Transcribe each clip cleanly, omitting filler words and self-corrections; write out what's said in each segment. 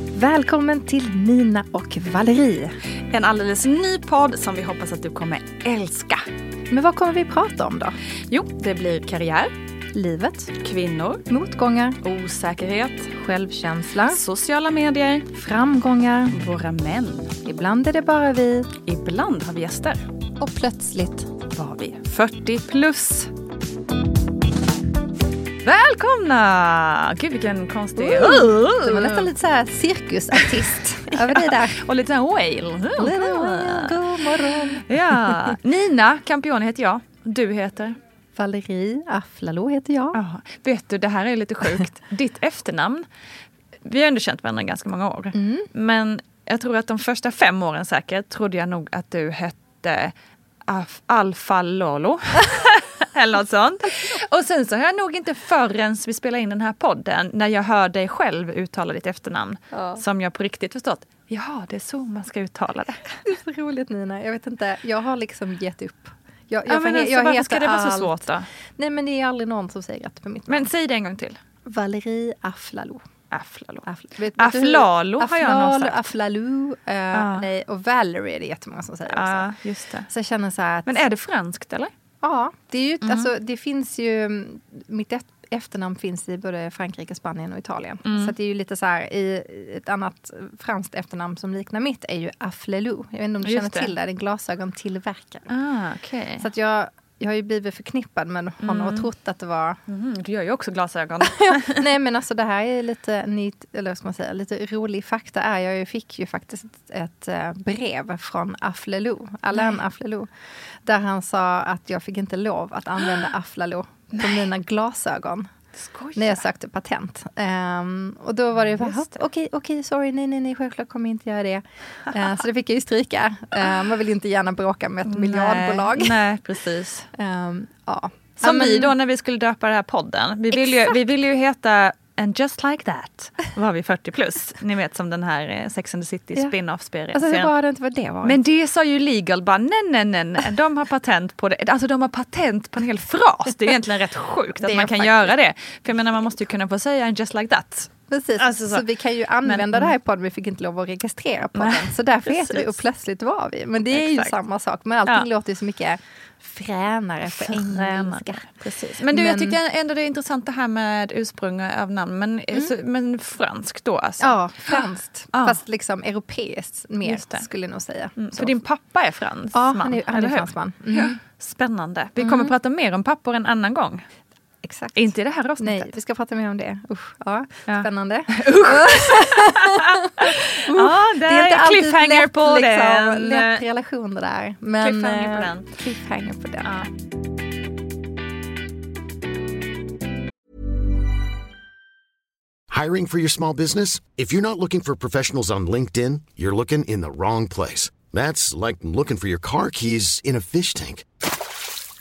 Välkommen till Nina och Valérie. En alldeles ny podd som vi hoppas att du kommer älska. Men vad kommer vi prata om då? Jo, det blir karriär, livet, kvinnor, motgångar, osäkerhet, självkänsla, sociala medier, framgångar, våra män. Ibland är det bara vi, ibland har vi gäster. Och plötsligt var vi 40 plus. Välkomna! Gud, vilken konstig... Det var nästan lite så här cirkusartist över dig där. Och lite så här whale. God morgon. Ja. Nina Kampione heter jag. Du heter? Valérie Aflalo heter jag. Aha. Vet du, det här är lite sjukt. Ditt efternamn, vi har ändå känt varandra ganska många år. Mm. Men jag tror att de första 5 åren säkert trodde jag nog att du hette Alfalolo. Eller något sånt. Och sen så har jag nog inte förrän vi spelar in den här podden, när jag hör dig själv uttala ditt efternamn, som jag på riktigt förstått. Ja, det är så man ska uttala det. Det är så roligt, Nina. Jag vet inte, jag har liksom gett upp. Varför ska det vara så svårt då? Nej, men det är aldrig någon som säger rätt på mitt namn. Men säg det en gång till. Valérie Aflalo. Aflalo har jag någon sagt. Aflalo, nej, och Valerie är det jättemånga som säger också. Ja, just det. Så jag känner så här att... Men är det franskt eller? Ja, det är ju, alltså, det finns ju, mitt efternamn finns i både Frankrike, Spanien och Italien. Mm. Så det är ju lite så här, i ett annat franskt efternamn som liknar mitt är ju Afflelou. Jag vet inte om du känner till det, den glasögontillverkaren. Ah, okay. Så att jag har ju blivit förknippad med honom och trott att det var... Mm, du gör ju också glasögon. Nej, men alltså det här är lite nytt, eller vad ska man säga, lite rolig fakta är. Jag fick ju faktiskt ett brev från Afflelou, Alain Afflelou, där han sa att jag fick inte lov att använda Afflelou på mina glasögon. Skoja. När jag sökte patent. Och då var det ju fast, okej, sorry, nej, självklart kommer jag inte göra det. Så det fick jag ju stryka. Man vill inte gärna bråka med ett miljardbolag. Nej, precis. Ja. Som vi då när vi skulle döpa den här podden. Vi vill ju heta And Just Like That. Då var vi 40 plus. Ni vet, som den här Sex and the City spin-off-serien. Alltså hur bra det inte var det varit. Men det sa ju Legal bara, nej. De har patent på det. Alltså de har patent på en hel fras. Det är egentligen rätt sjukt att man kan göra det. För jag menar, man måste ju kunna få säga And Just Like That. Precis, alltså så vi kan ju använda det här i podden. Vi fick inte lov att registrera på den. Så därför heter vi och plötsligt var vi. Men det är ju samma sak. Men allting låter ju så mycket... Fränare på engelska. Precis. Men du, jag tycker ändå det är intressant det här med ursprung av namn. Men, men fransk då alltså? Ja, franskt. Ja. Fast liksom europeiskt mer skulle jag nog säga. Mm. För din pappa är fransman? Ja, han är fransman. Mm. Spännande. Vi kommer prata mer om pappor en annan gång. Exakt. Inte i det här avsnittet. Nej, vi ska prata mer om det. Spännande. Det är inte alltid lätt på liksom, lätt relation det där. Men, cliffhanger på den. Ja. Hiring for your small business? If you're not looking for professionals on LinkedIn, you're looking in the wrong place. That's like looking for your car keys in a fish tank.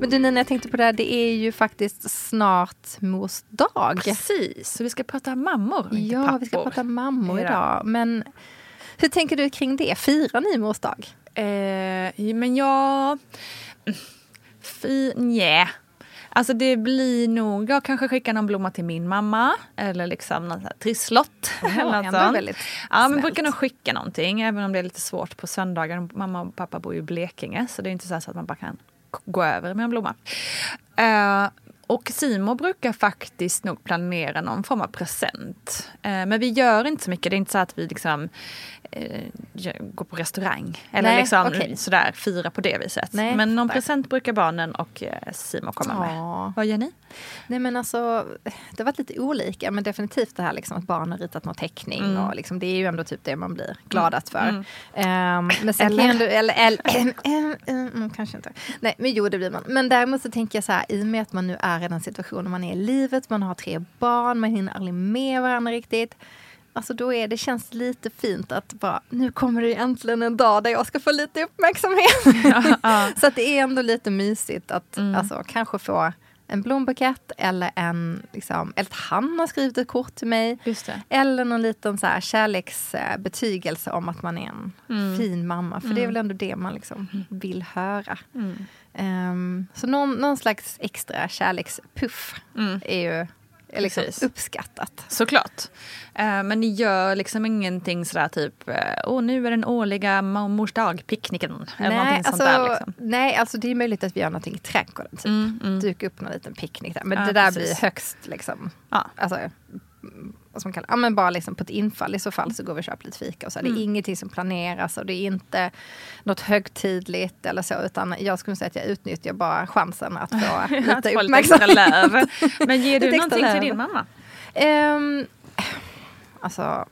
Men du, Nina, jag tänkte på det här, det är ju faktiskt snart mors dag. Precis, så vi ska prata mammor, inte pappor. Ja, vi ska prata mammor idag. Men hur tänker du kring det? Firar ni mors dag? Alltså det blir nog, jag kanske skickar någon blomma till min mamma. Eller liksom någon sån här trisslott. Men brukar nog skicka någonting, även om det är lite svårt på söndagar. Mamma och pappa bor ju i Blekinge, så det är inte så att man bara kan gå över med en blomma. Och Simon brukar faktiskt nog planera någon form av present. Men vi gör inte så mycket. Det är inte så att vi liksom går på restaurang. Eller sådär, fira på det viset. Nej, men någon present brukar barnen och Simon komma med. Vad gör ni? Nej, men alltså, det har varit lite olika. Men definitivt det här liksom, att barn har ritat någon teckning. Mm. Och liksom, det är ju ändå typ det man blir gladast för. Men sen kanske inte. Nej, men jo, det blir man. Men däremot så tänker jag så här, i och med att man nu är i den situationen man är i livet. Man har 3 barn, man hinner aldrig med varandra riktigt. Alltså då är det, känns lite fint att bara, nu kommer det äntligen en dag där jag ska få lite uppmärksamhet. Ja, ja. Så att det är ändå lite mysigt att alltså, kanske få en blombukett eller en, liksom, eller att han har skrivit ett kort till mig. Just det. Eller någon liten så här kärleksbetygelse om att man är en fin mamma. För det är väl ändå det man liksom vill höra. Mm. Så någon slags extra kärlekspuff är ju... Liksom uppskattat. Såklart. Men ni gör liksom ingenting sådär typ, nu är den årliga mammorsdag-picknicken eller någonting sånt där liksom. Nej, alltså det är möjligt att vi gör någonting i trädgården typ. Dyka upp någon liten picknick där. Men det där blir högst liksom, alltså vad som kallar, men bara liksom på ett infall. I så fall så går vi och köper lite fika och så. Det är ingenting som planeras och det är inte något högtidligt eller så, utan jag skulle säga att jag utnyttjar bara chansen att få lite uppmärksamhet. Men ger du någonting till din mamma? Alltså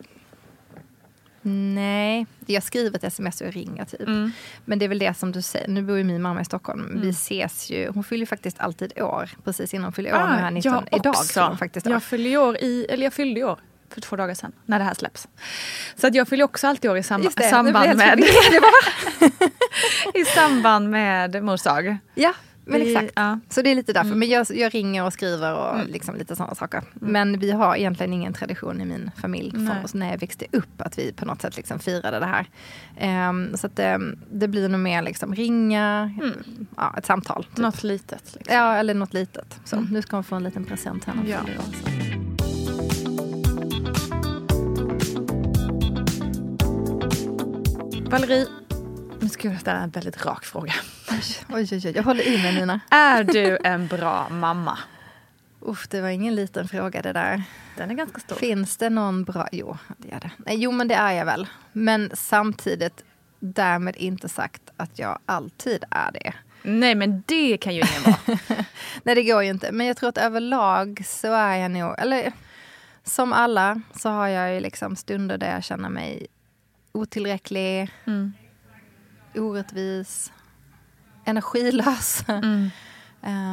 nej, jag skriver ett sms och ringer typ. Men det är väl det som du säger. Nu bor ju min mamma i Stockholm. Vi ses ju. Hon fyller faktiskt alltid år. Precis innan hon fyller år. Nu här 19 idag också. Jag fyllde år för 2 dagar sedan. När det här släpps. Så att jag fyller också alltid år i samband med morsdag. Ja. Men exakt. Så det är lite därför. Men jag ringer och skriver och liksom lite sådana saker. Men vi har egentligen ingen tradition i min familj från oss när jag växte upp att vi på något sätt liksom firade det här. Så att det blir nog mer liksom ringa, ett samtal. Typ. Något litet. Liksom. Ja, eller något litet. Så nu ska hon få en liten present här. Ja. Valérie, nu ska jag ställa en väldigt rak fråga. Oj, jag håller i mig, Nina. Är du en bra mamma? Uff, det var ingen liten fråga det där. Den är ganska stor. Finns det någon bra... Jo, det är det. Nej, men det är jag väl. Men samtidigt därmed inte sagt att jag alltid är det. Nej, men det kan ju ingen vara. Nej, det går ju inte. Men jag tror att överlag så är jag nog... Eller som alla så har jag ju liksom stunder där jag känner mig otillräcklig, orättvis... energilös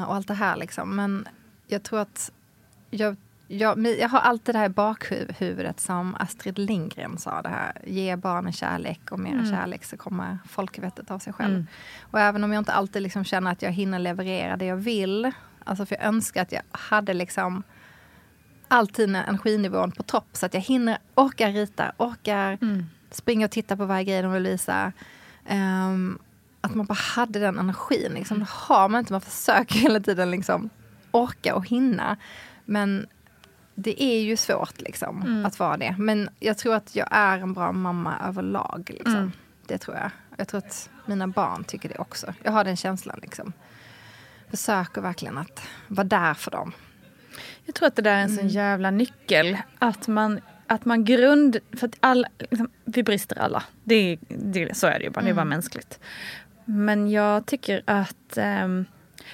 och allt det här liksom. Men jag tror att jag har alltid det här i bakhuvudet som Astrid Lindgren sa det här. Ge barnen kärlek och mer kärlek så kommer folkvettet av sig själv. Och även om jag inte alltid liksom känner att jag hinner leverera det jag vill. Alltså för jag önskar att jag hade liksom alltid energinivån på topp så att jag hinner orkar rita, orkar springa och titta på varje grej de vill visa. Att man bara hade den energin. Liksom. Det har man inte. Man försöker hela tiden liksom orka och hinna. Men det är ju svårt liksom, att vara det. Men jag tror att jag är en bra mamma överlag. Liksom. Det tror jag. Jag tror att mina barn tycker det också. Jag har den känslan. Liksom. Försöker verkligen att vara där för dem. Jag tror att det där är en sån jävla nyckel. Att man för att alla, liksom, vi brister alla. Så är det ju bara. Det är bara mänskligt. Men jag tycker att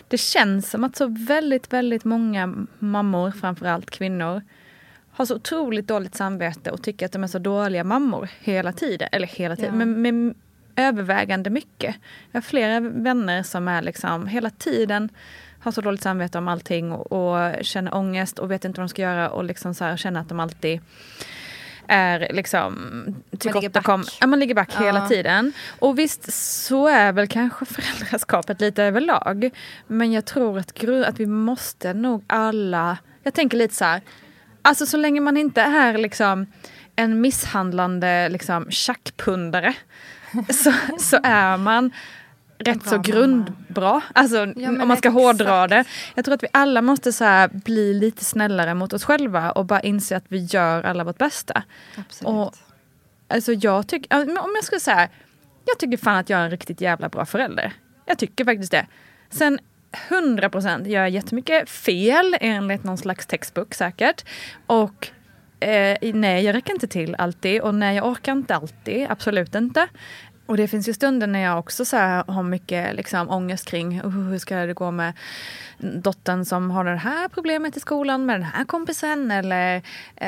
det känns som att så väldigt, väldigt många mammor, framförallt kvinnor, har så otroligt dåligt samvete och tycker att de är så dåliga mammor hela tiden. Ja. Men övervägande mycket. Jag har flera vänner som är liksom hela tiden har så dåligt samvete om allting och känner ångest och vet inte vad de ska göra och liksom så här, känner att de alltid är liksom man ligger back hela tiden. Och visst, så är väl kanske föräldraskapet lite överlag, men jag tror att vi måste nog alla, jag tänker lite så här, alltså så länge man inte är liksom en misshandlande liksom tjackpundare så är man rätt så grundbra. Alltså om man ska hårdra det. Jag tror att vi alla måste så här bli lite snällare mot oss själva och bara inse att vi gör alla vårt bästa. Absolut. Och, alltså jag tycker, om jag skulle säga, jag tycker fan att jag är en riktigt jävla bra förälder. Jag tycker faktiskt det. Sen 100% gör jag jättemycket fel enligt någon slags textbok säkert. Och nej, jag räcker inte till alltid. Och nej, jag orkar inte alltid. Absolut inte. Och det finns ju stunder när jag också så här har mycket liksom ångest kring hur ska det gå med dottern som har det här problemet i skolan med den här kompisen eller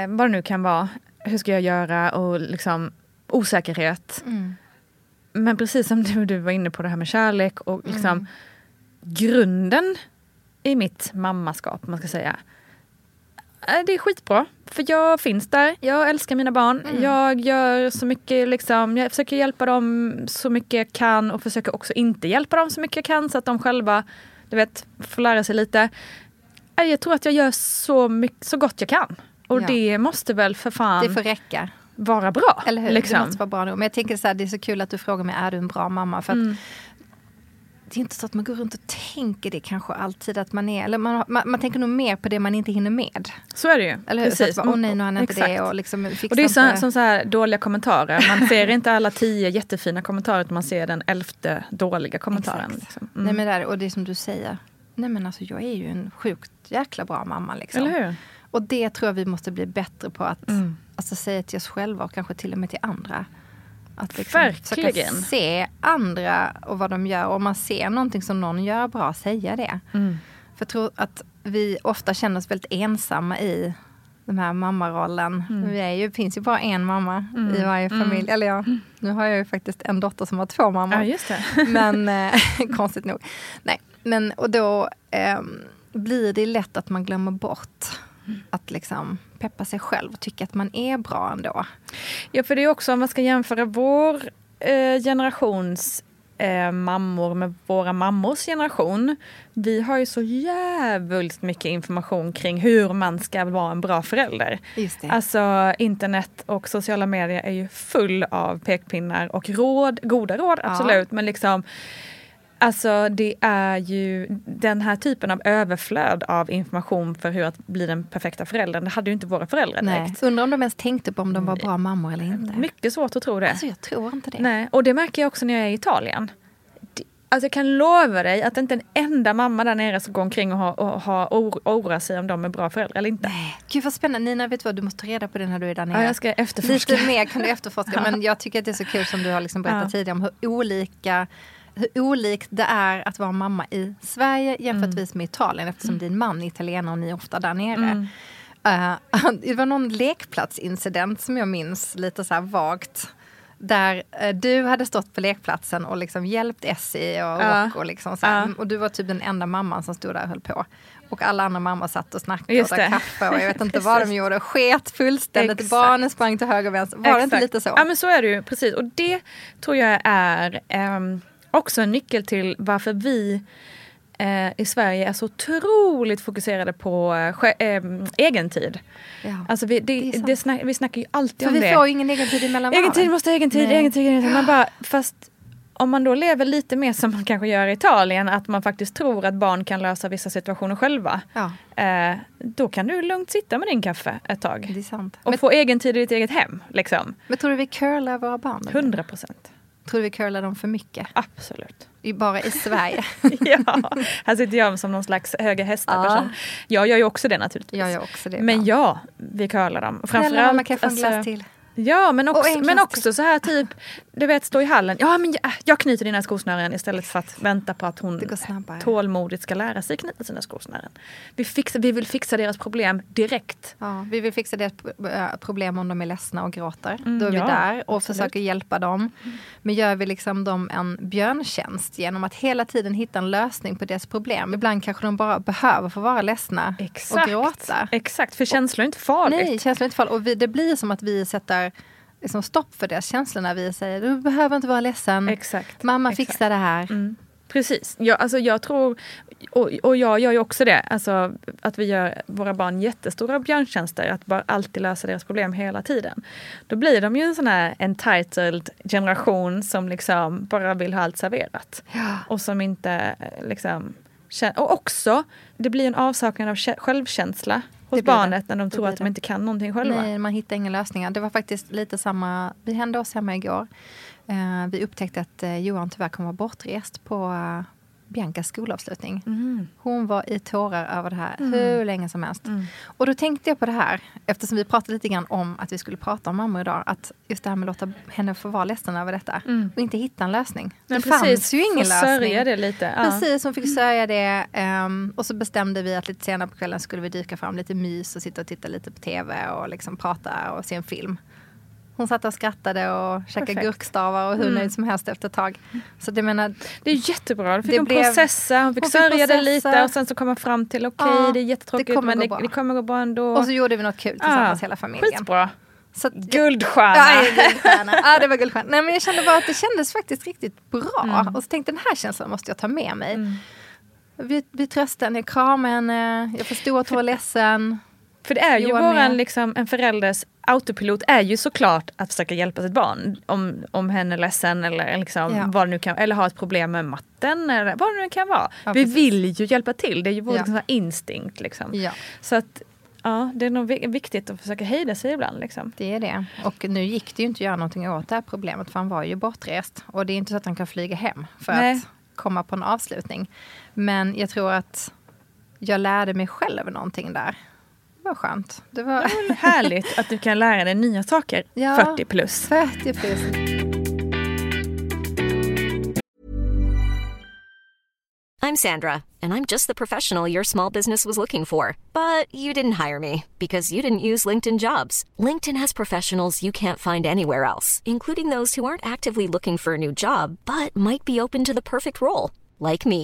vad det nu kan vara. Hur ska jag göra? Och liksom osäkerhet. Mm. Men precis som du var inne på det här med kärlek och liksom grunden i mitt mammaskap, man ska säga, det är skitbra. För jag finns där, jag älskar mina barn. Mm. Jag gör så mycket, liksom, jag försöker hjälpa dem så mycket jag kan och försöker också inte hjälpa dem så mycket jag kan så att de själva, du vet, får lära sig lite. Jag tror att jag gör så mycket, så gott jag kan. Och ja, det måste väl för fan... Det får räcka. Vara bra. Eller hur? Liksom. Det måste vara bra nog. Men jag tänker så här, det är så kul att du frågar mig, är du en bra mamma? För att det är inte så att man går runt och tänker det kanske alltid att man är, eller man tänker nog mer på det man inte hinner med. Så är det ju. Eller hur? Precis. Åh nej, nu har han inte det. Och, liksom, och det är så, som så här dåliga kommentarer. Man ser inte alla 10 jättefina kommentarer utan man ser den 11:e dåliga kommentaren. Liksom. Mm. Nej, men där, och det är som du säger. Nej men alltså, jag är ju en sjukt jäkla bra mamma liksom. Eller hur? Och det tror jag vi måste bli bättre på att alltså, säga till oss själva och kanske till och med till andra. Att liksom försöka se andra och vad de gör. Och om man ser någonting som någon gör bra, säga det. Mm. För jag tror att vi ofta känner oss väldigt ensamma i den här mammarollen. Mm. Det finns ju bara en mamma i varje familj. Eller ja, nu har jag ju faktiskt en dotter som har 2 mammor. Ja, just det. Men konstigt nog. Nej, men och då blir det lätt att man glömmer bort att liksom peppa sig själv och tycka att man är bra ändå. Ja, för det är också om man ska jämföra vår generations mammor med våra mammors generation. Vi har ju så jävligt mycket information kring hur man ska vara en bra förälder. Just det. Alltså internet och sociala medier är ju full av pekpinnar och råd, goda råd, absolut, men liksom alltså det är ju den här typen av överflöd av information för hur att bli den perfekta föräldern. Det hade ju inte våra föräldrar direkt. Undrar om de ens tänkte på om de var bra mammor eller inte. Mycket svårt att tro det. Alltså jag tror inte det. Nej, och det märker jag också när jag är i Italien. Alltså jag kan lova dig att inte en enda mamma där nere som går omkring och oroar sig om de är bra föräldrar eller inte. Nej. Gud vad spännande. Nina, vet du vad? Du måste reda på det när du är där nere. Ja, jag ska efterforska. Lite mer kan du efterforska. Men jag tycker att det är så kul som du har liksom berättat tidigare om hur olikt det är att vara mamma i Sverige jämförtvis med Italien, eftersom din man är italienare och ni är ofta där nere. Det var någon lekplatsincident som jag minns lite så här vagt, där du hade stått på lekplatsen och liksom hjälpt Essie och Rocco liksom så här, och du var typ den enda mamman som stod där och höll på. Och alla andra mammor satt och snackade och drack kaffe och jag vet inte vad de gjorde. Sket fullständigt. Exakt. Barnen sprang till höger och vänster. Var det inte lite så? Ja, men så är det ju. Precis. Och det tror jag är också en nyckel till varför vi i Sverige är så otroligt fokuserade på egen tid. Ja, alltså vi snackar ju alltid om det. För vi får ju ingen egen tid emellan valen. Egen tid. Man bara, fast... Om man då lever lite mer som man kanske gör i Italien, att man faktiskt tror att barn kan lösa vissa situationer själva, då kan du lugnt sitta med din kaffe ett tag. Det är sant. Och få egen tid i ditt eget hem. Liksom. Men tror du vi curlar våra barn? 100%. Tror du vi curlar dem för mycket? Absolut. Bara i Sverige. Ja, här sitter jag som någon slags höga hästar-person. Jag gör ju också det naturligtvis. Jag gör också det. Men ja, vi curlar dem. Framförallt, man kan få en glass till. Ja, men också så här typ, du vet, stå i hallen. Ja, men jag knyter dina skosnören istället för att vänta på att hon tålmodigt ska lära sig knyta sina skosnören. Vi vill fixa deras problem direkt. Ja, vi vill fixa deras problem om de är ledsna och gråter. Då är vi där och försöker hjälpa dem. Men gör vi liksom dem en björntjänst genom att hela tiden hitta en lösning på deras problem. Ibland kanske de bara behöver få vara ledsna och gråta. Exakt, för känslor är inte farligt. Nej, känslor är inte farligt. Och det blir som att vi sätter liksom stopp för deras känslor när vi säger du behöver inte vara ledsen. Exakt. Mamma fixar det här. Mm. Precis. Jag tror, och jag gör ju också det, alltså, att vi gör våra barn jättestora björntjänster, att bara alltid lösa deras problem hela tiden. Då blir de ju en sån här entitled generation som liksom bara vill ha allt serverat. Ja. Och som inte liksom... Och också, det blir en avsaknad av självkänsla hos barnet när de tror att de inte kan någonting själva. Nej, man hittar inga lösningar. Det var faktiskt lite samma, vi hände oss hemma igår. Vi upptäckte att Johan tyvärr kommer vara bortrest på Biancas skolavslutning. Mm. Hon var i tårar över det här hur länge som helst. Mm. Och då tänkte jag på det här, eftersom vi pratade lite grann om att vi skulle prata om mamma idag, att just det här med att låta henne få vara ledsen över detta och inte hitta en lösning. Men det fanns ju ingen lösning. Sörja det lite. Ja. Precis, hon fick sörja det. Och så bestämde vi att lite senare på kvällen skulle vi dyka fram lite mys och sitta och titta lite på tv och liksom prata och se en film. Hon satt och skrattade och käkade gurkstavar och hur nöjd som helst efter ett tag. Så det, menar, det är jättebra. Då fick hon processa. Hon fick sörja det lite och sen så kom man fram till okej, det är jättetråkigt men det kommer gå bra ändå. Och så gjorde vi något kul tillsammans hela familjen. Skitbra. Så att, guldstjärna. Ja, det var guldstjärna. Nej, men jag kände bara att det kändes faktiskt riktigt bra. Och så tänkte den här känslan måste jag ta med mig. Vi tröstade henne, jag kramade henne, jag förstod att hon var ledsen. För det är ju våran, liksom, en förälders autopilot är ju såklart att försöka hjälpa sitt barn om hen är ledsen eller liksom vad det nu kan, eller har ett problem med matten eller vad det nu kan vara. Ja, vi vill ju hjälpa till, det är ju vår liksom, instinkt liksom. Ja. Så att ja, det är nog viktigt att försöka hejda sig ibland liksom. Det är det. Och nu gick det ju inte att göra någonting åt det här problemet för han var ju bortrest och det är inte så att han kan flyga hem för att komma på en avslutning. Men jag tror att jag lärde mig själv någonting där. Det var skönt. Det var härligt att du kan lära dig nya saker. 40 plus. 40 plus. I'm Sandra, and I'm just the professional your small business was looking for. But you didn't hire me, because you didn't use LinkedIn Jobs. LinkedIn has professionals you can't find anywhere else, including those who aren't actively looking for a new job, but might be open to the perfect role, like me.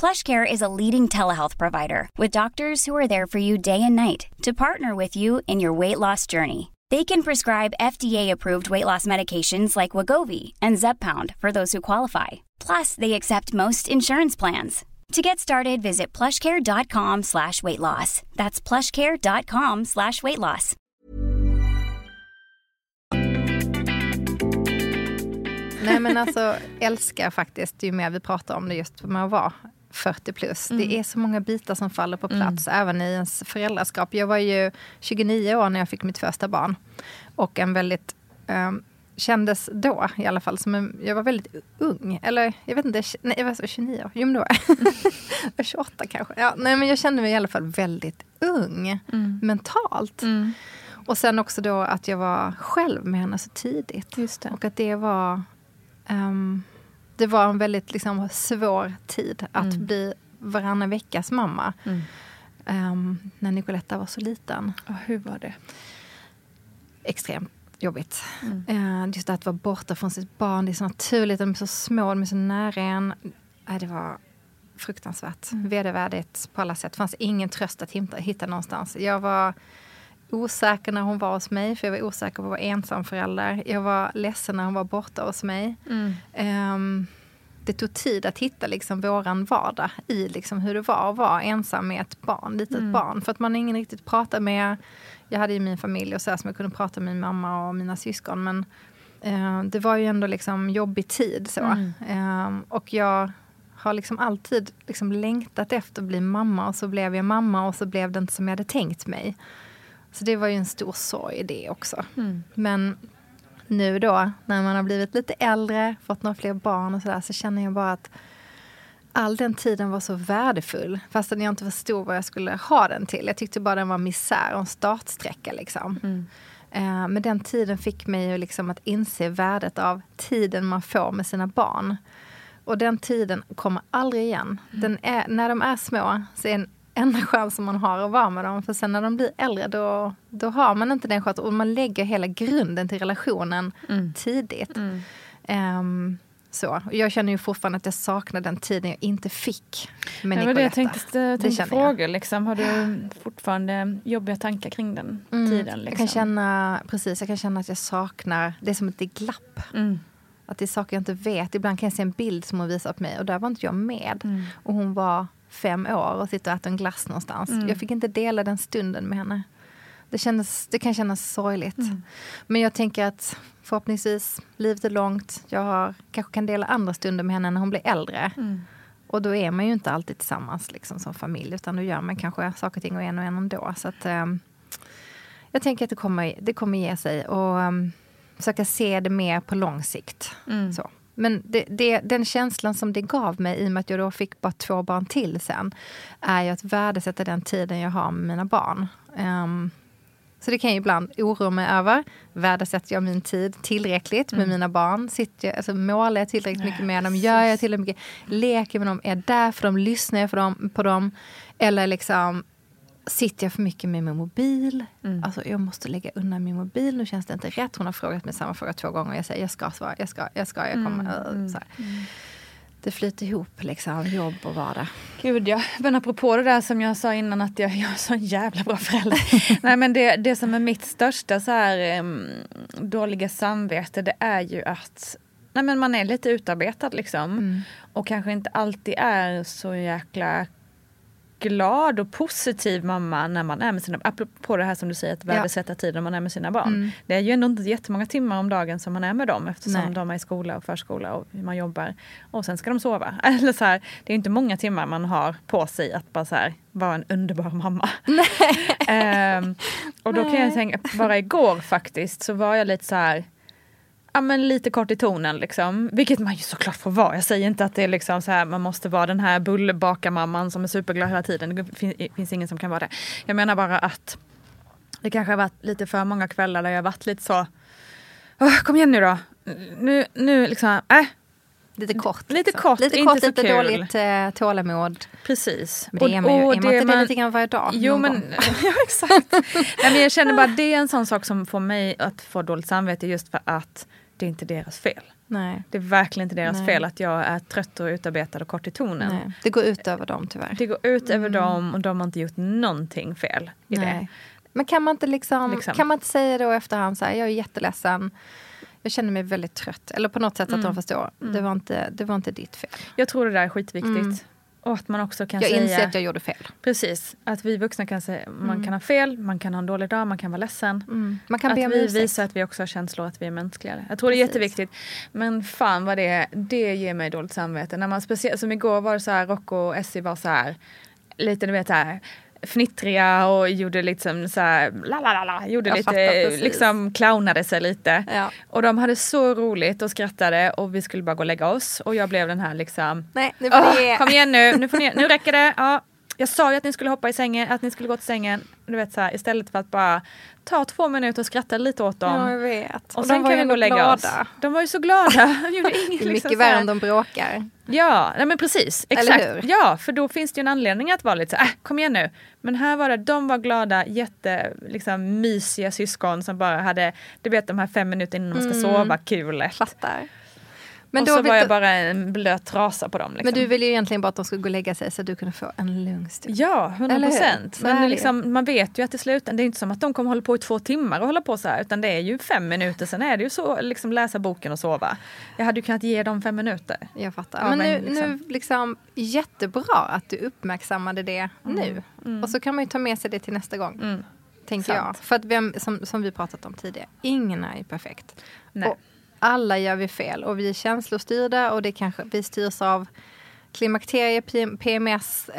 PlushCare is a leading telehealth provider with doctors who are there for you day and night to partner with you in your weight loss journey. They can prescribe FDA-approved weight loss medications like Wegovy and Zepbound for those who qualify. Plus, they accept most insurance plans. To get started, visit plushcare.com/weightloss. That's plushcare.com/weightloss. Nej, men alltså, älskar faktiskt ju mer vi pratar om det just med att vara 40 plus. Det är så många bitar som faller på plats, även i ens föräldraskap. Jag var ju 29 år när jag fick mitt första barn. Och en väldigt... kändes då i alla fall som jag var väldigt ung, eller jag vet inte, nej, jag var så 29 år, jo men då var jag 28 kanske, nej men jag kände mig i alla fall väldigt ung mentalt och sen också då att jag var själv med henne så tidigt. Just det. Och att det var en väldigt liksom, svår tid att bli varannan veckas mamma när Nicoletta var så liten. Och hur var det? Extremt jobbigt. Just att vara borta från sitt barn, det är så naturligt, de är så små, de är så nära en. Det var fruktansvärt. Vedervärdigt på alla sätt. Det fanns ingen tröst att hitta någonstans. Jag var osäker när hon var hos mig, för jag var osäker på att vara ensam förälder. Jag var ledsen när hon var borta hos mig. Det tog tid att hitta liksom våran vardag i liksom hur det var att vara ensam med ett barn, litet barn. För att man ingen riktigt pratar med. Jag hade ju min familj och så här som jag kunde prata med min mamma och mina syskon. Men det var ju ändå liksom jobbig tid så. Och jag har liksom alltid liksom längtat efter att bli mamma. Och så blev jag mamma och så blev det inte som jag hade tänkt mig. Så det var ju en stor sorg i det också. Men... nu då, när man har blivit lite äldre, fått några fler barn och sådär, så känner jag bara att all den tiden var så värdefull. Fastän jag inte förstod vad jag skulle ha den till. Jag tyckte bara den var misär och en startsträcka liksom. Men den tiden fick mig ju liksom att inse värdet av tiden man får med sina barn. Och den tiden kommer aldrig igen. När de är små så är en enda chans som man har att vara med dem. För sen när de blir äldre då har man inte den chansen. Och man lägger hela grunden till relationen tidigt. Så. Jag känner ju fortfarande att jag saknar den tiden jag inte fick med Nicoletta. Jag tänkte fråga. Liksom, har du fortfarande jobbiga tankar kring den tiden? Liksom? Jag kan känna att jag saknar. Det är som ett glapp. Att det är saker jag inte vet. Ibland kan jag se en bild som hon visar på mig. Och där var inte jag med. Och hon var 5 år och sitter och äter en glass någonstans. Jag fick inte dela den stunden med henne. Det kan kännas sorgligt. Men jag tänker att förhoppningsvis, livet är långt. Kanske kan dela andra stunder med henne när hon blir äldre. Och då är man ju inte alltid tillsammans liksom, som familj. Utan då gör man kanske saker och en ändå. Så att, jag tänker att det kommer ge sig. Och försöka se det mer på lång sikt. Så. Men den känslan som det gav mig, i och med att jag då fick bara 2 barn till sen, är ju att värdesätta den tiden jag har med mina barn. Så det kan jag ibland oroa mig över. Värdesätter jag min tid tillräckligt med mina barn? Målar jag tillräckligt mycket med dem? Gör jag tillräckligt mycket? Leker med dem? Är där för dem? Lyssnar jag på dem? Eller liksom, sitter jag för mycket med min mobil? Alltså jag måste lägga undan min mobil. Nu känns det inte rätt. Hon har frågat mig samma fråga 2 gånger. Jag säger, jag ska svara. Jag kommer. Så här. Det flyter ihop liksom, jobb och vardag. Gud ja, men apropå det där som jag sa innan att jag är så en jävla bra förälder. Nej men det som är mitt största så här dåliga samvete, det är ju att nej men man är lite utarbetad liksom. Och kanske inte alltid är så jäkla glad och positiv mamma när man är med sina, apropå det här som du säger att värdesätta tid när man är med sina barn. Det är ju ändå inte jättemånga timmar om dagen som man är med dem, eftersom de är i skola och förskola och man jobbar och sen ska de sova. Eller så här, det är ju inte många timmar man har på sig att bara så här vara en underbar mamma. Och då kan jag tänka, bara igår faktiskt så var jag lite så här, ja men lite kort i tonen liksom, vilket man ju såklart får vara. Jag säger inte att det är liksom så här, man måste vara den här bullbakarmamman som är superglad hela tiden. Det finns ingen som kan vara det. Jag menar bara att det kanske har varit lite för många kvällar där jag har varit lite så, kom igen nu då. Nu liksom, Lite kort, inte så kul. Dåligt tålamod. Precis. Men det är man ju, är man lite grann varje dag. Jo men, ja exakt. Nej, men jag känner bara att det är en sån sak som får mig att få dåligt samvete, just för att det är inte deras fel. Nej. Det är verkligen inte deras fel att jag är trött och utarbetad och kort i tonen. Nej. Det går ut över dem tyvärr. Det går ut över dem, och de har inte gjort någonting fel i det. Men kan man inte liksom, kan man inte säga då efterhand så här, jag är jätteledsen. Jag känner mig väldigt trött. Eller på något sätt att de förstår. Det var inte ditt fel. Jag tror det där är skitviktigt. Och att man också kan säga... Jag inser att jag gjorde fel. Precis. Att vi vuxna kan säga... Man kan ha fel. Man kan ha en dålig dag. Man kan vara ledsen. Man kan be om ursäkt. Att vi visar att vi också har känslor, att vi är mänskligare. Jag tror det är jätteviktigt. Men fan vad det ger mig dåligt samvete. När man speciellt... Som igår var det så här... Rocco och Essie var så här... Lite, du vet, så här... fnittriga och gjorde liksom så här, gjorde jag lite liksom, clownade sig lite. Ja. Och de hade så roligt och skrattade, och vi skulle bara gå och lägga oss, och jag blev den här liksom, nej, kom igen nu räcker det. Ja, jag sa ju att ni skulle hoppa i sängen, att ni skulle gå till sängen, du vet så här, istället för att bara ta 2 minuter och skratta lite åt dem. Ja, jag vet. Och sen kan vi gå och lägga oss. De var ju så glada. De gjorde inget, det är mycket liksom, värre än de bråkar. Ja, nej men precis. Exakt. Ja, för då finns det ju en anledning att vara lite så här, kom igen nu. Men här var det, de var glada, liksom mysiga syskon som bara hade, du vet, de här 5 minuter innan man ska sova, kulet. Fattar. Men och då så var jag bara en blöt trasa på dem. Liksom. Men du ville ju egentligen bara att de skulle gå och lägga sig så att du kunde få en lugn stund. Ja, 100%. Men liksom, man vet ju att i slutändan, det är inte som att de kommer hålla på i 2 timmar och hålla på så här, utan det är ju 5 minuter. Sen är det ju så, liksom läsa boken och sova. Jag hade ju kunnat ge dem 5 minuter. Jag fattar. Ja, men nu liksom, jättebra att du uppmärksammade det nu. Och så kan man ju ta med sig det till nästa gång. Tänker jag. För att som vi pratat om tidigare, ingen är perfekt. Nej. Och alla gör vi fel, och vi är känslostyrda, och det kanske vi styrs av klimakterie, PMS,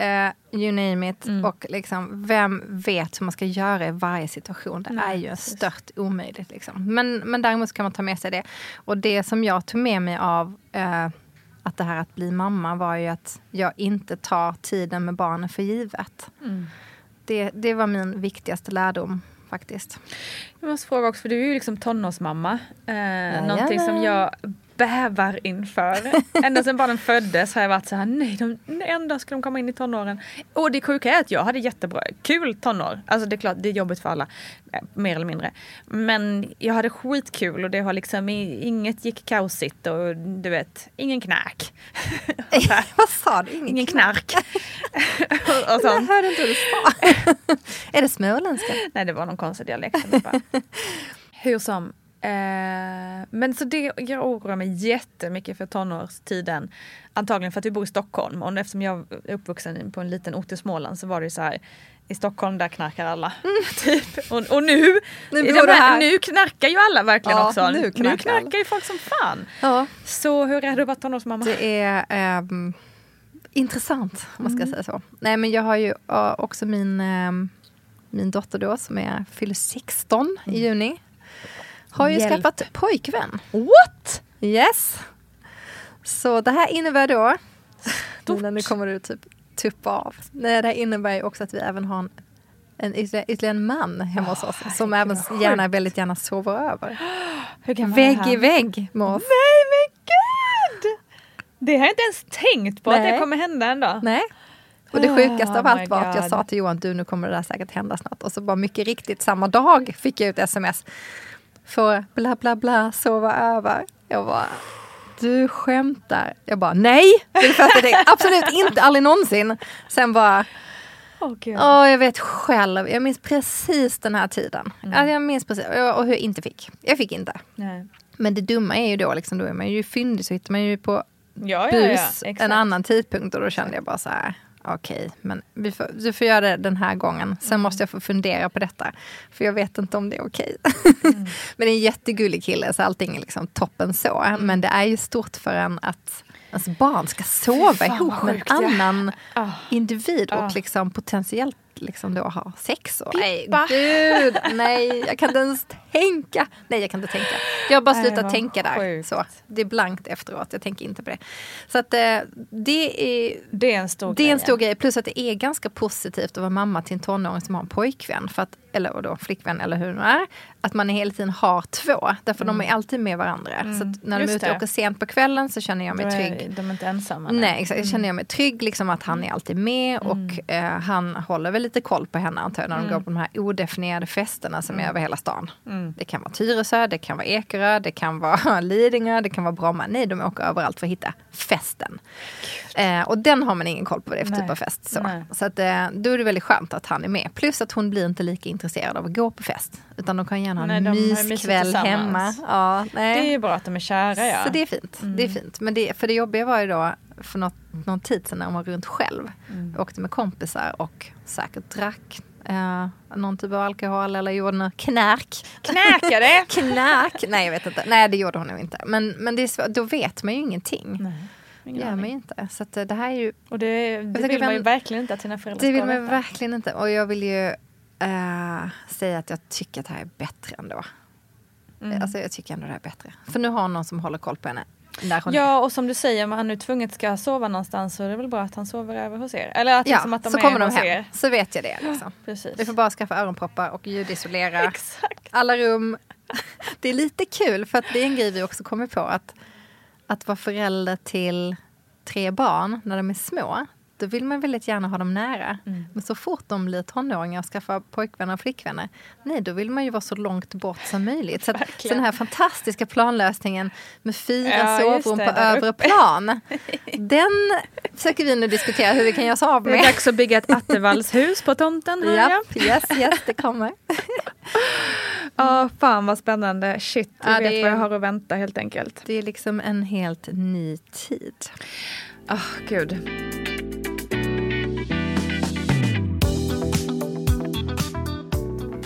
you name it, och liksom, vem vet hur man ska göra i varje situation. Det är ju en stört omöjligt liksom. Men däremot kan man ta med sig det, och det som jag tog med mig av att det här att bli mamma var ju att jag inte tar tiden med barnen för givet. Det var min viktigaste lärdom faktiskt. Jag måste fråga också, för du är ju liksom tonårsmamma. Någonting som jag bävar inför. Ända sedan barnen föddes har jag varit så här, en dag ska de komma in i tonåren. Och det sjuka är att jag hade jättebra, kul tonår. Alltså det är klart, det är jobbigt för alla. Mer eller mindre. Men jag hade skitkul, och det har liksom inget gick kaosigt, och du vet, ingen knark. Vad sa du? Ingen knark. och jag hörde inte vad du sa. Är det småländska? Nej, det var någon konstig dialekt. Hur som... Men så det, jag oroar mig jättemycket för tonårstiden, antagligen för att vi bor i Stockholm, och eftersom jag är uppvuxen på en liten ort i Småland, så var det ju så här, i Stockholm där knarkar alla typ. Och nu knarkar ju alla verkligen, ja, också nu knarkar ju folk som fan, ja. Så hur är det att vara tonårsmamma? Det är intressant om man ska säga så. Nej, men jag har ju också min dotter då, som fyller 16 i juni. Har ju skaffat pojkvän. What? Yes. Så det här innebär då... Nina, nu kommer du typ tuppa av. Nej, det här innebär ju också att vi även har en ytterligare en man hemma hos oss. Som även gärna, väldigt gärna sover över. Hur kan vägg i vägg med oss. Nej, men gud! Det har jag inte ens tänkt på. Nej. Att det kommer hända en dag. Nej. Och det sjukaste av allt var att jag sa till Johan, du, nu kommer det där säkert hända snart. Och så bara mycket riktigt samma dag fick jag ut sms. För bla bla bla, sova över. Jag bara, du skämtar. Jag bara, nej! Det absolut inte, aldrig någonsin. Sen bara, jag vet själv. Jag minns precis den här tiden. Mm. Alltså, jag minns precis, och hur jag inte fick. Jag fick inte. Nej. Men det dumma är ju då, liksom, då är man ju fyndig, så hittar man ju på bus en annan tidpunkt. Och då kände jag bara så här... Okej, men du får göra det den här gången. Sen måste jag få fundera på detta. För jag vet inte om det är okej. Men det är en jättegullig kille. Så allting är liksom toppen så. Men det är ju stort för en att ens barn ska sova ihop med en annan individ. Och liksom potentiellt liksom då ha sex. Och, nej, gud. Nej, jag kan inte ens tänka. Nej, jag kan inte tänka. Jag har bara slutat tänka där. Så, det är blankt efteråt. Jag tänker inte på det. Så att det är en stor grej. Plus att det är ganska positivt att vara mamma till en tonåring som har en pojkvän. För att, eller då flickvän eller hur det är. Att man hela tiden har två. Därför de är alltid med varandra. Så att när de är ute och åker sent på kvällen så känner jag mig trygg. De är inte ensamma. Nej, exakt. Jag känner mig trygg liksom att han är alltid med. Och han håller väl lite koll på henne antar jag, när de går på de här odefinierade festerna som är över hela stan. Det kan vara Tyresö, det kan vara Ekerö, det kan vara Lidingö, det kan vara Bromma. Nej, de åker överallt för att hitta festen. Och den har man ingen koll på, det för typ av fest. Så att, då är det väldigt skönt att han är med. Plus att hon blir inte lika intresserad av att gå på fest. Utan de kan gärna ha en myskväll hemma. Ja, nej. Det är ju bra att de är kära. Ja. Så det är fint. Det är fint. Men för det jobbiga var ju då för någon tid sedan när hon var runt själv. Jag åkte med kompisar och säkert drack någon typ av alkohol eller gjorde något knark. Knarkade? Knark? Nej, jag vet inte. Nej, det gjorde hon nog inte. Men det är då vet man ju ingenting. Nej. Ja, men inte. Så att det här är ju... Och det vill man ju verkligen inte att sina föräldrar ska veta. Det vill man verkligen inte. Och jag vill ju säga att jag tycker att det här är bättre ändå. Alltså jag tycker ändå att det här är bättre. För nu har någon som håller koll på henne. Ja, och som du säger, om han nu tvunget ska sova någonstans så är det väl bra att han sover över hos er. Eller att, liksom, att de så är kommer de hem. Så vet jag det. Liksom. Ja, vi får bara skaffa öronproppar och ljudisolera alla rum. Det är lite kul för att det är en grej vi också kommer på att vara förälder till 3 barn när de är små, då vill man väldigt gärna ha dem nära. Men så fort de blir tonåringar och skaffar pojkvänner och flickvänner, nej, då vill man ju vara så långt bort som möjligt. Så att den här fantastiska planlösningen med 4 sovrum på övre plan, den försöker vi nu diskutera hur vi kan göra oss av med. Det är dags att bygga ett attevallshus på tomten. Yes, det kommer. Fan vad spännande. Shit, jag vet vad jag har att vänta helt enkelt. Det är liksom en helt ny tid. Gud.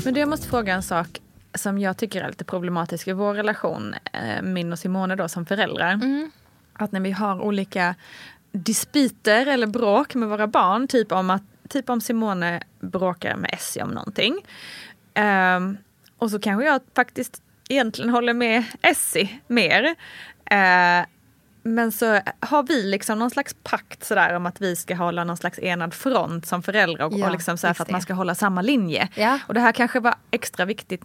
Men du, jag måste fråga en sak som jag tycker är lite problematisk i vår relation, min och Simone då som föräldrar. Att när vi har olika dispyter eller bråk med våra barn, typ om Simone bråkar med Essie om någonting. Och så kanske jag faktiskt egentligen håller med Essie mer. Men så har vi liksom någon slags pakt sådär om att vi ska hålla någon slags enad front som föräldrar och liksom såhär för att man ska hålla samma linje. Ja. Och det här kanske var extra viktigt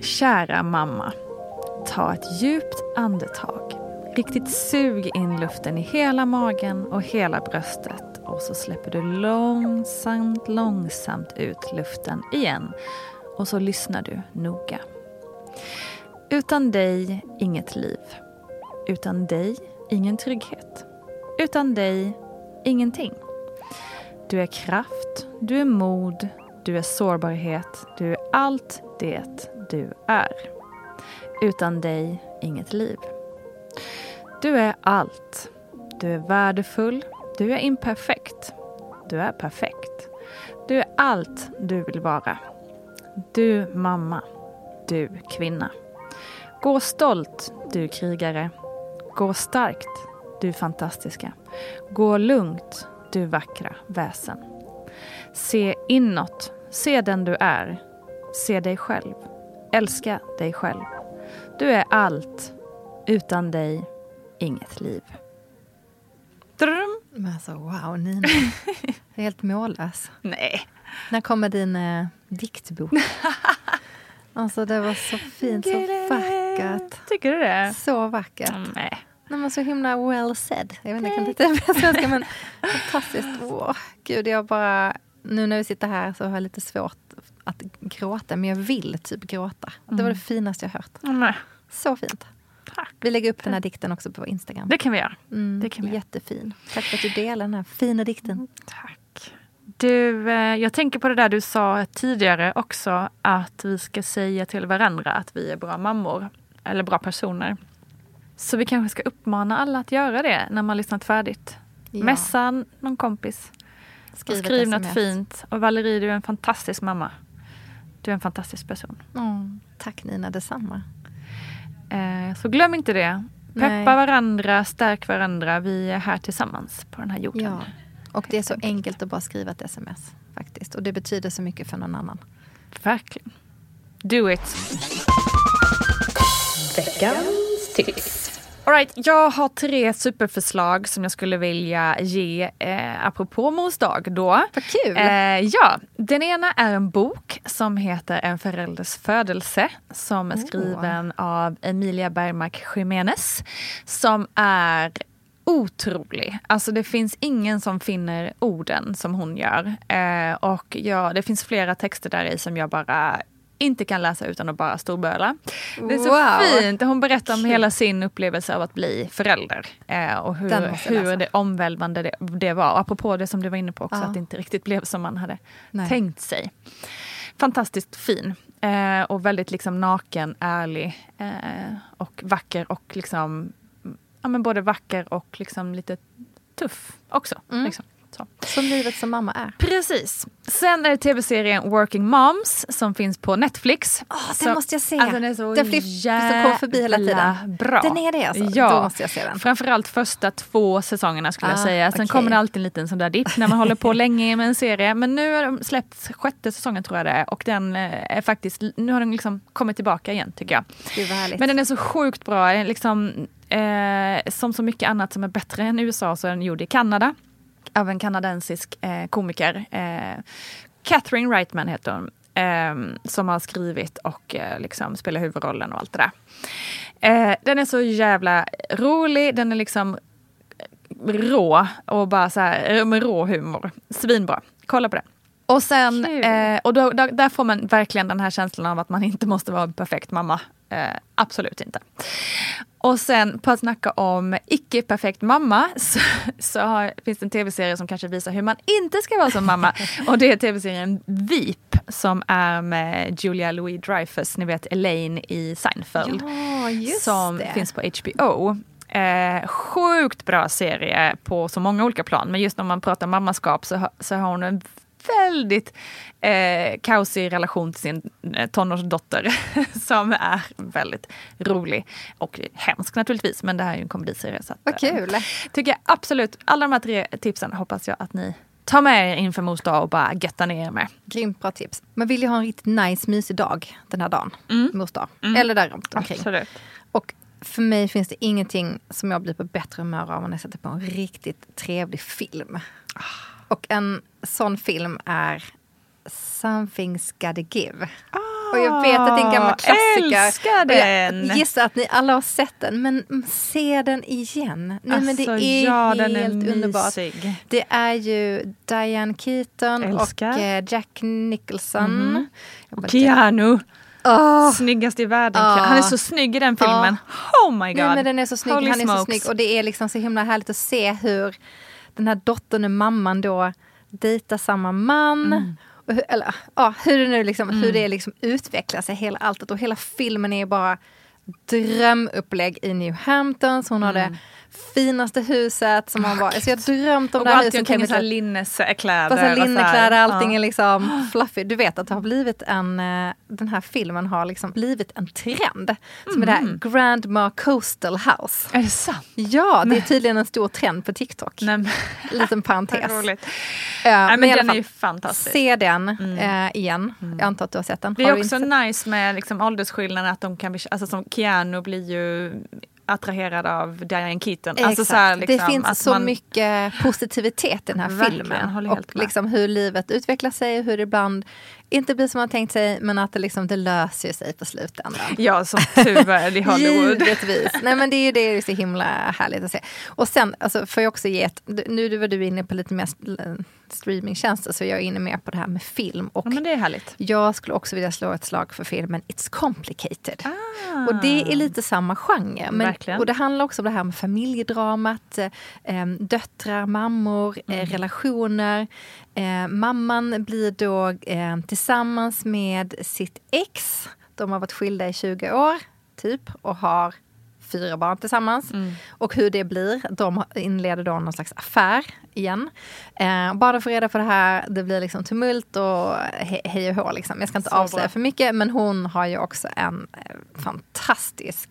Kära mamma, ta ett djupt andetag. Riktigt sug in luften i hela magen och hela bröstet. Och så släpper du långsamt ut luften igen. Och så lyssnar du noga. Utan dig, inget liv. Utan dig, ingen trygghet. Utan dig, ingenting. Du är kraft, du är mod, du är sårbarhet, du är allt det du är. Utan dig, inget liv. Du är allt. Du är värdefull. Du är imperfekt. Du är perfekt. Du är allt du vill vara. Du mamma. Du kvinna. Gå stolt, du krigare. Gå starkt, du fantastiska. Gå lugnt, du vackra väsen. Se inåt. Se den du är. Se dig själv. Älska dig själv. Du är allt. Utan dig, inget liv. Men alltså, wow, Nina. Jag är helt mållös. Nej. När kommer din diktbok? Alltså, det var så fint, så vackert. Tycker du det? Så vackert. Nej. Nej, men så himla well said. Jag vet inte, kan inte säga svenska, men fantastiskt. Åh, gud, jag bara... Nu när vi sitter här så har jag lite svårt att gråta. Men jag vill typ gråta. Mm. Det var det finaste jag hört. Mm. Så fint. Tack. Vi lägger upp den här dikten också på Instagram. Det kan vi göra. Mm, det kan vi göra. Jättefin. Tack för att du delar den här fina dikten. Mm, tack. Du, jag tänker på det där du sa tidigare också. Att vi ska säga till varandra att vi är bra mammor. Eller bra personer. Så vi kanske ska uppmana alla att göra det när man lyssnat färdigt. Ja. Mässan, någon kompis. Skriv något fint. Och Valérie, du är en fantastisk mamma. Du är en fantastisk person. Mm. Tack Nina, detsamma. Så glöm inte det. Peppa varandra, stärk varandra. Vi är här tillsammans på den här jorden. Ja. Och det är så enkelt att bara skriva ett sms faktiskt. Och det betyder så mycket för någon annan. Verkligen. Do it. Veckans tips. All right, jag har 3 superförslag som jag skulle vilja ge apropå mors dag då. Vad kul! Ja, den ena är en bok som heter En förälders födelse som är skriven av Emilia Bergmark-Gimenez som är otrolig. Alltså det finns ingen som finner orden som hon gör. Och ja, det finns flera texter där i som jag bara... inte kan läsa utan att bara storböla. Det är så fint. Hon berättar om hela sin upplevelse av att bli förälder. Och hur det omvälvande det var. Och apropå det som du var inne på också. Ja. Att det inte riktigt blev som man hade tänkt sig. Fantastiskt fin. Och väldigt liksom naken, ärlig. Och vacker. Och liksom, ja, men både vacker och liksom lite tuff också. Mm. Liksom. Så. Som livet som mamma är. Precis. Sen är det tv-serien Working Moms som finns på Netflix. Den måste jag se. Alltså, den är så kom förbi hela tiden. Bra. Den är det alltså. Ja. Då måste jag se den. Framförallt första 2 säsongerna skulle jag säga. Sen kommer det alltid en liten sån där dipp när man håller på länge med en serie. Men nu har de släppt 6:e säsongen tror jag det är. Och den är faktiskt, nu har den liksom kommit tillbaka igen tycker jag. Gud vad härligt. Men den är så sjukt bra. Den liksom, som så mycket annat som är bättre än USA så är den gjord i Kanada. Av en kanadensisk komiker. Catherine Reitman heter hon. Som har skrivit och liksom spelar huvudrollen och allt det där. Den är så jävla rolig. Den är liksom rå. Och bara så här med rå humor. Svinbra. Kolla på den. Och sen, och då, där får man verkligen den här känslan av att man inte måste vara en perfekt mamma. Absolut inte. Och sen på att snacka om icke-perfekt mamma så finns det en tv-serie som kanske visar hur man inte ska vara som mamma. Och det är tv-serien Veep som är med Julia Louis-Dreyfus, ni vet Elaine i Seinfeld. Ja, just som det. Finns på HBO. Sjukt bra serie på så många olika plan. Men just när man pratar mammaskap så har hon en väldigt kaosig relation till sin tonårsdotter som är väldigt rolig och hemsk naturligtvis, men det här är ju en komediserie så att, vad kul! Tycker jag absolut, alla de här 3 tipsen hoppas jag att ni tar med er inför mors dag och bara götta ner med. Grymt bra tips. Man vill ju ha en riktigt nice mysig dag den här dagen, mors dag. Eller där runt omkring. Absolut. Och för mig finns det ingenting som jag blir på bättre humör av när jag sätter på en riktigt trevlig film. Och en sån film är Something's Gotta Give. Och jag vet att det är en gammal klassiker. Älskar den! Jag gissar att ni alla har sett den, men se den igen. Nej, alltså, men det är helt underbart. Det är ju Diane Keaton och Jack Nicholson. Och Keanu. Snyggast i världen. Han är så snygg i den filmen. Oh my god. Nej, men den är så snygg. Holy han är smokes. Så snygg. Och det är liksom så himla härligt att se hur den här dottern och mamman då dejtar samma man. Och hur det liksom utvecklar sig hela alltet. Och hela filmen är bara drömupplägg i New Hampton. Så hon har det finaste huset som man var. Så jag drömt om och det här huset. Och allting är linnekläder. Allting är liksom fluffy. Du vet att det har blivit den här filmen har liksom blivit en trend. Som är det här Grandma Coastal House. Är det sant? Ja, det är tydligen en stor trend på TikTok. Liten parentes. Men den är ju fantastisk. Se den igen. Jag antar att du har sett den. Det är också nice med liksom åldersskillnaden att de kan bli, alltså som Keanu blir ju attraherad av Diane Keaton. Alltså så här, liksom, det finns så mycket positivitet i den här filmen. Och liksom hur livet utvecklar sig och hur det ibland inte blir som man tänkt sig, men att det, liksom, det löser sig på slutändan. Ja, som tyvärr i Hollywood. Givetvis. Nej, men det är ju så himla härligt att se. Och sen, alltså, får jag också ge ett... Nu var du inne på lite mer streamingtjänster, så jag är inne mer på det här med film. Och ja, men det är härligt. Jag skulle också vilja slå ett slag för filmen It's Complicated. Ah. Och det är lite samma genre. Men, och det handlar också om det här med familjedramat, döttrar, mammor, relationer. Mamman blir då tillsammans med sitt ex. De har varit skilda i 20 år typ och har 4 barn tillsammans. Mm. Och hur det blir, de inleder då någon slags affär igen. Bara för reda på det här, det blir liksom tumult och hej och hå liksom. Jag ska inte avslöja för mycket, men hon har ju också en fantastisk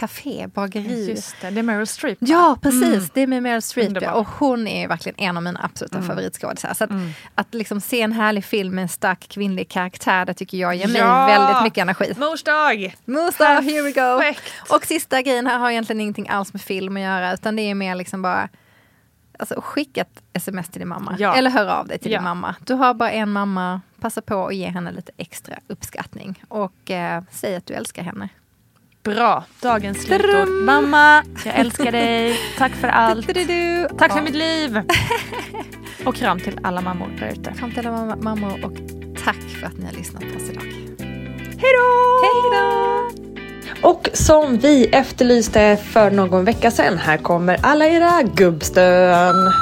café, bageri. Just det, det är Meryl Streep. Ja, precis. Det är med Meryl Streep. Ja. Och hon är verkligen en av mina absoluta favoritskådisar. Så att liksom se en härlig film med en stark kvinnlig karaktär, det tycker jag ger mig väldigt mycket energi. Morsdag, here we go. Perfekt. Och sista grejen här har egentligen ingenting alls med film att göra, utan det är mer liksom bara, alltså, skicka ett sms till din mamma. Ja. Eller hör av dig till din mamma. Du har bara en mamma, passa på och ge henne lite extra uppskattning. Och säg att du älskar henne. Bra. Dagens slutord. Mamma, jag älskar dig. Tack för allt. Tack för mitt liv. Och kram till alla mammor där ute. Kram till alla mammor och tack för att ni har lyssnat på oss idag. Hej då! Hej då! Och som vi efterlyste för någon vecka sedan, här kommer alla era gubbstön.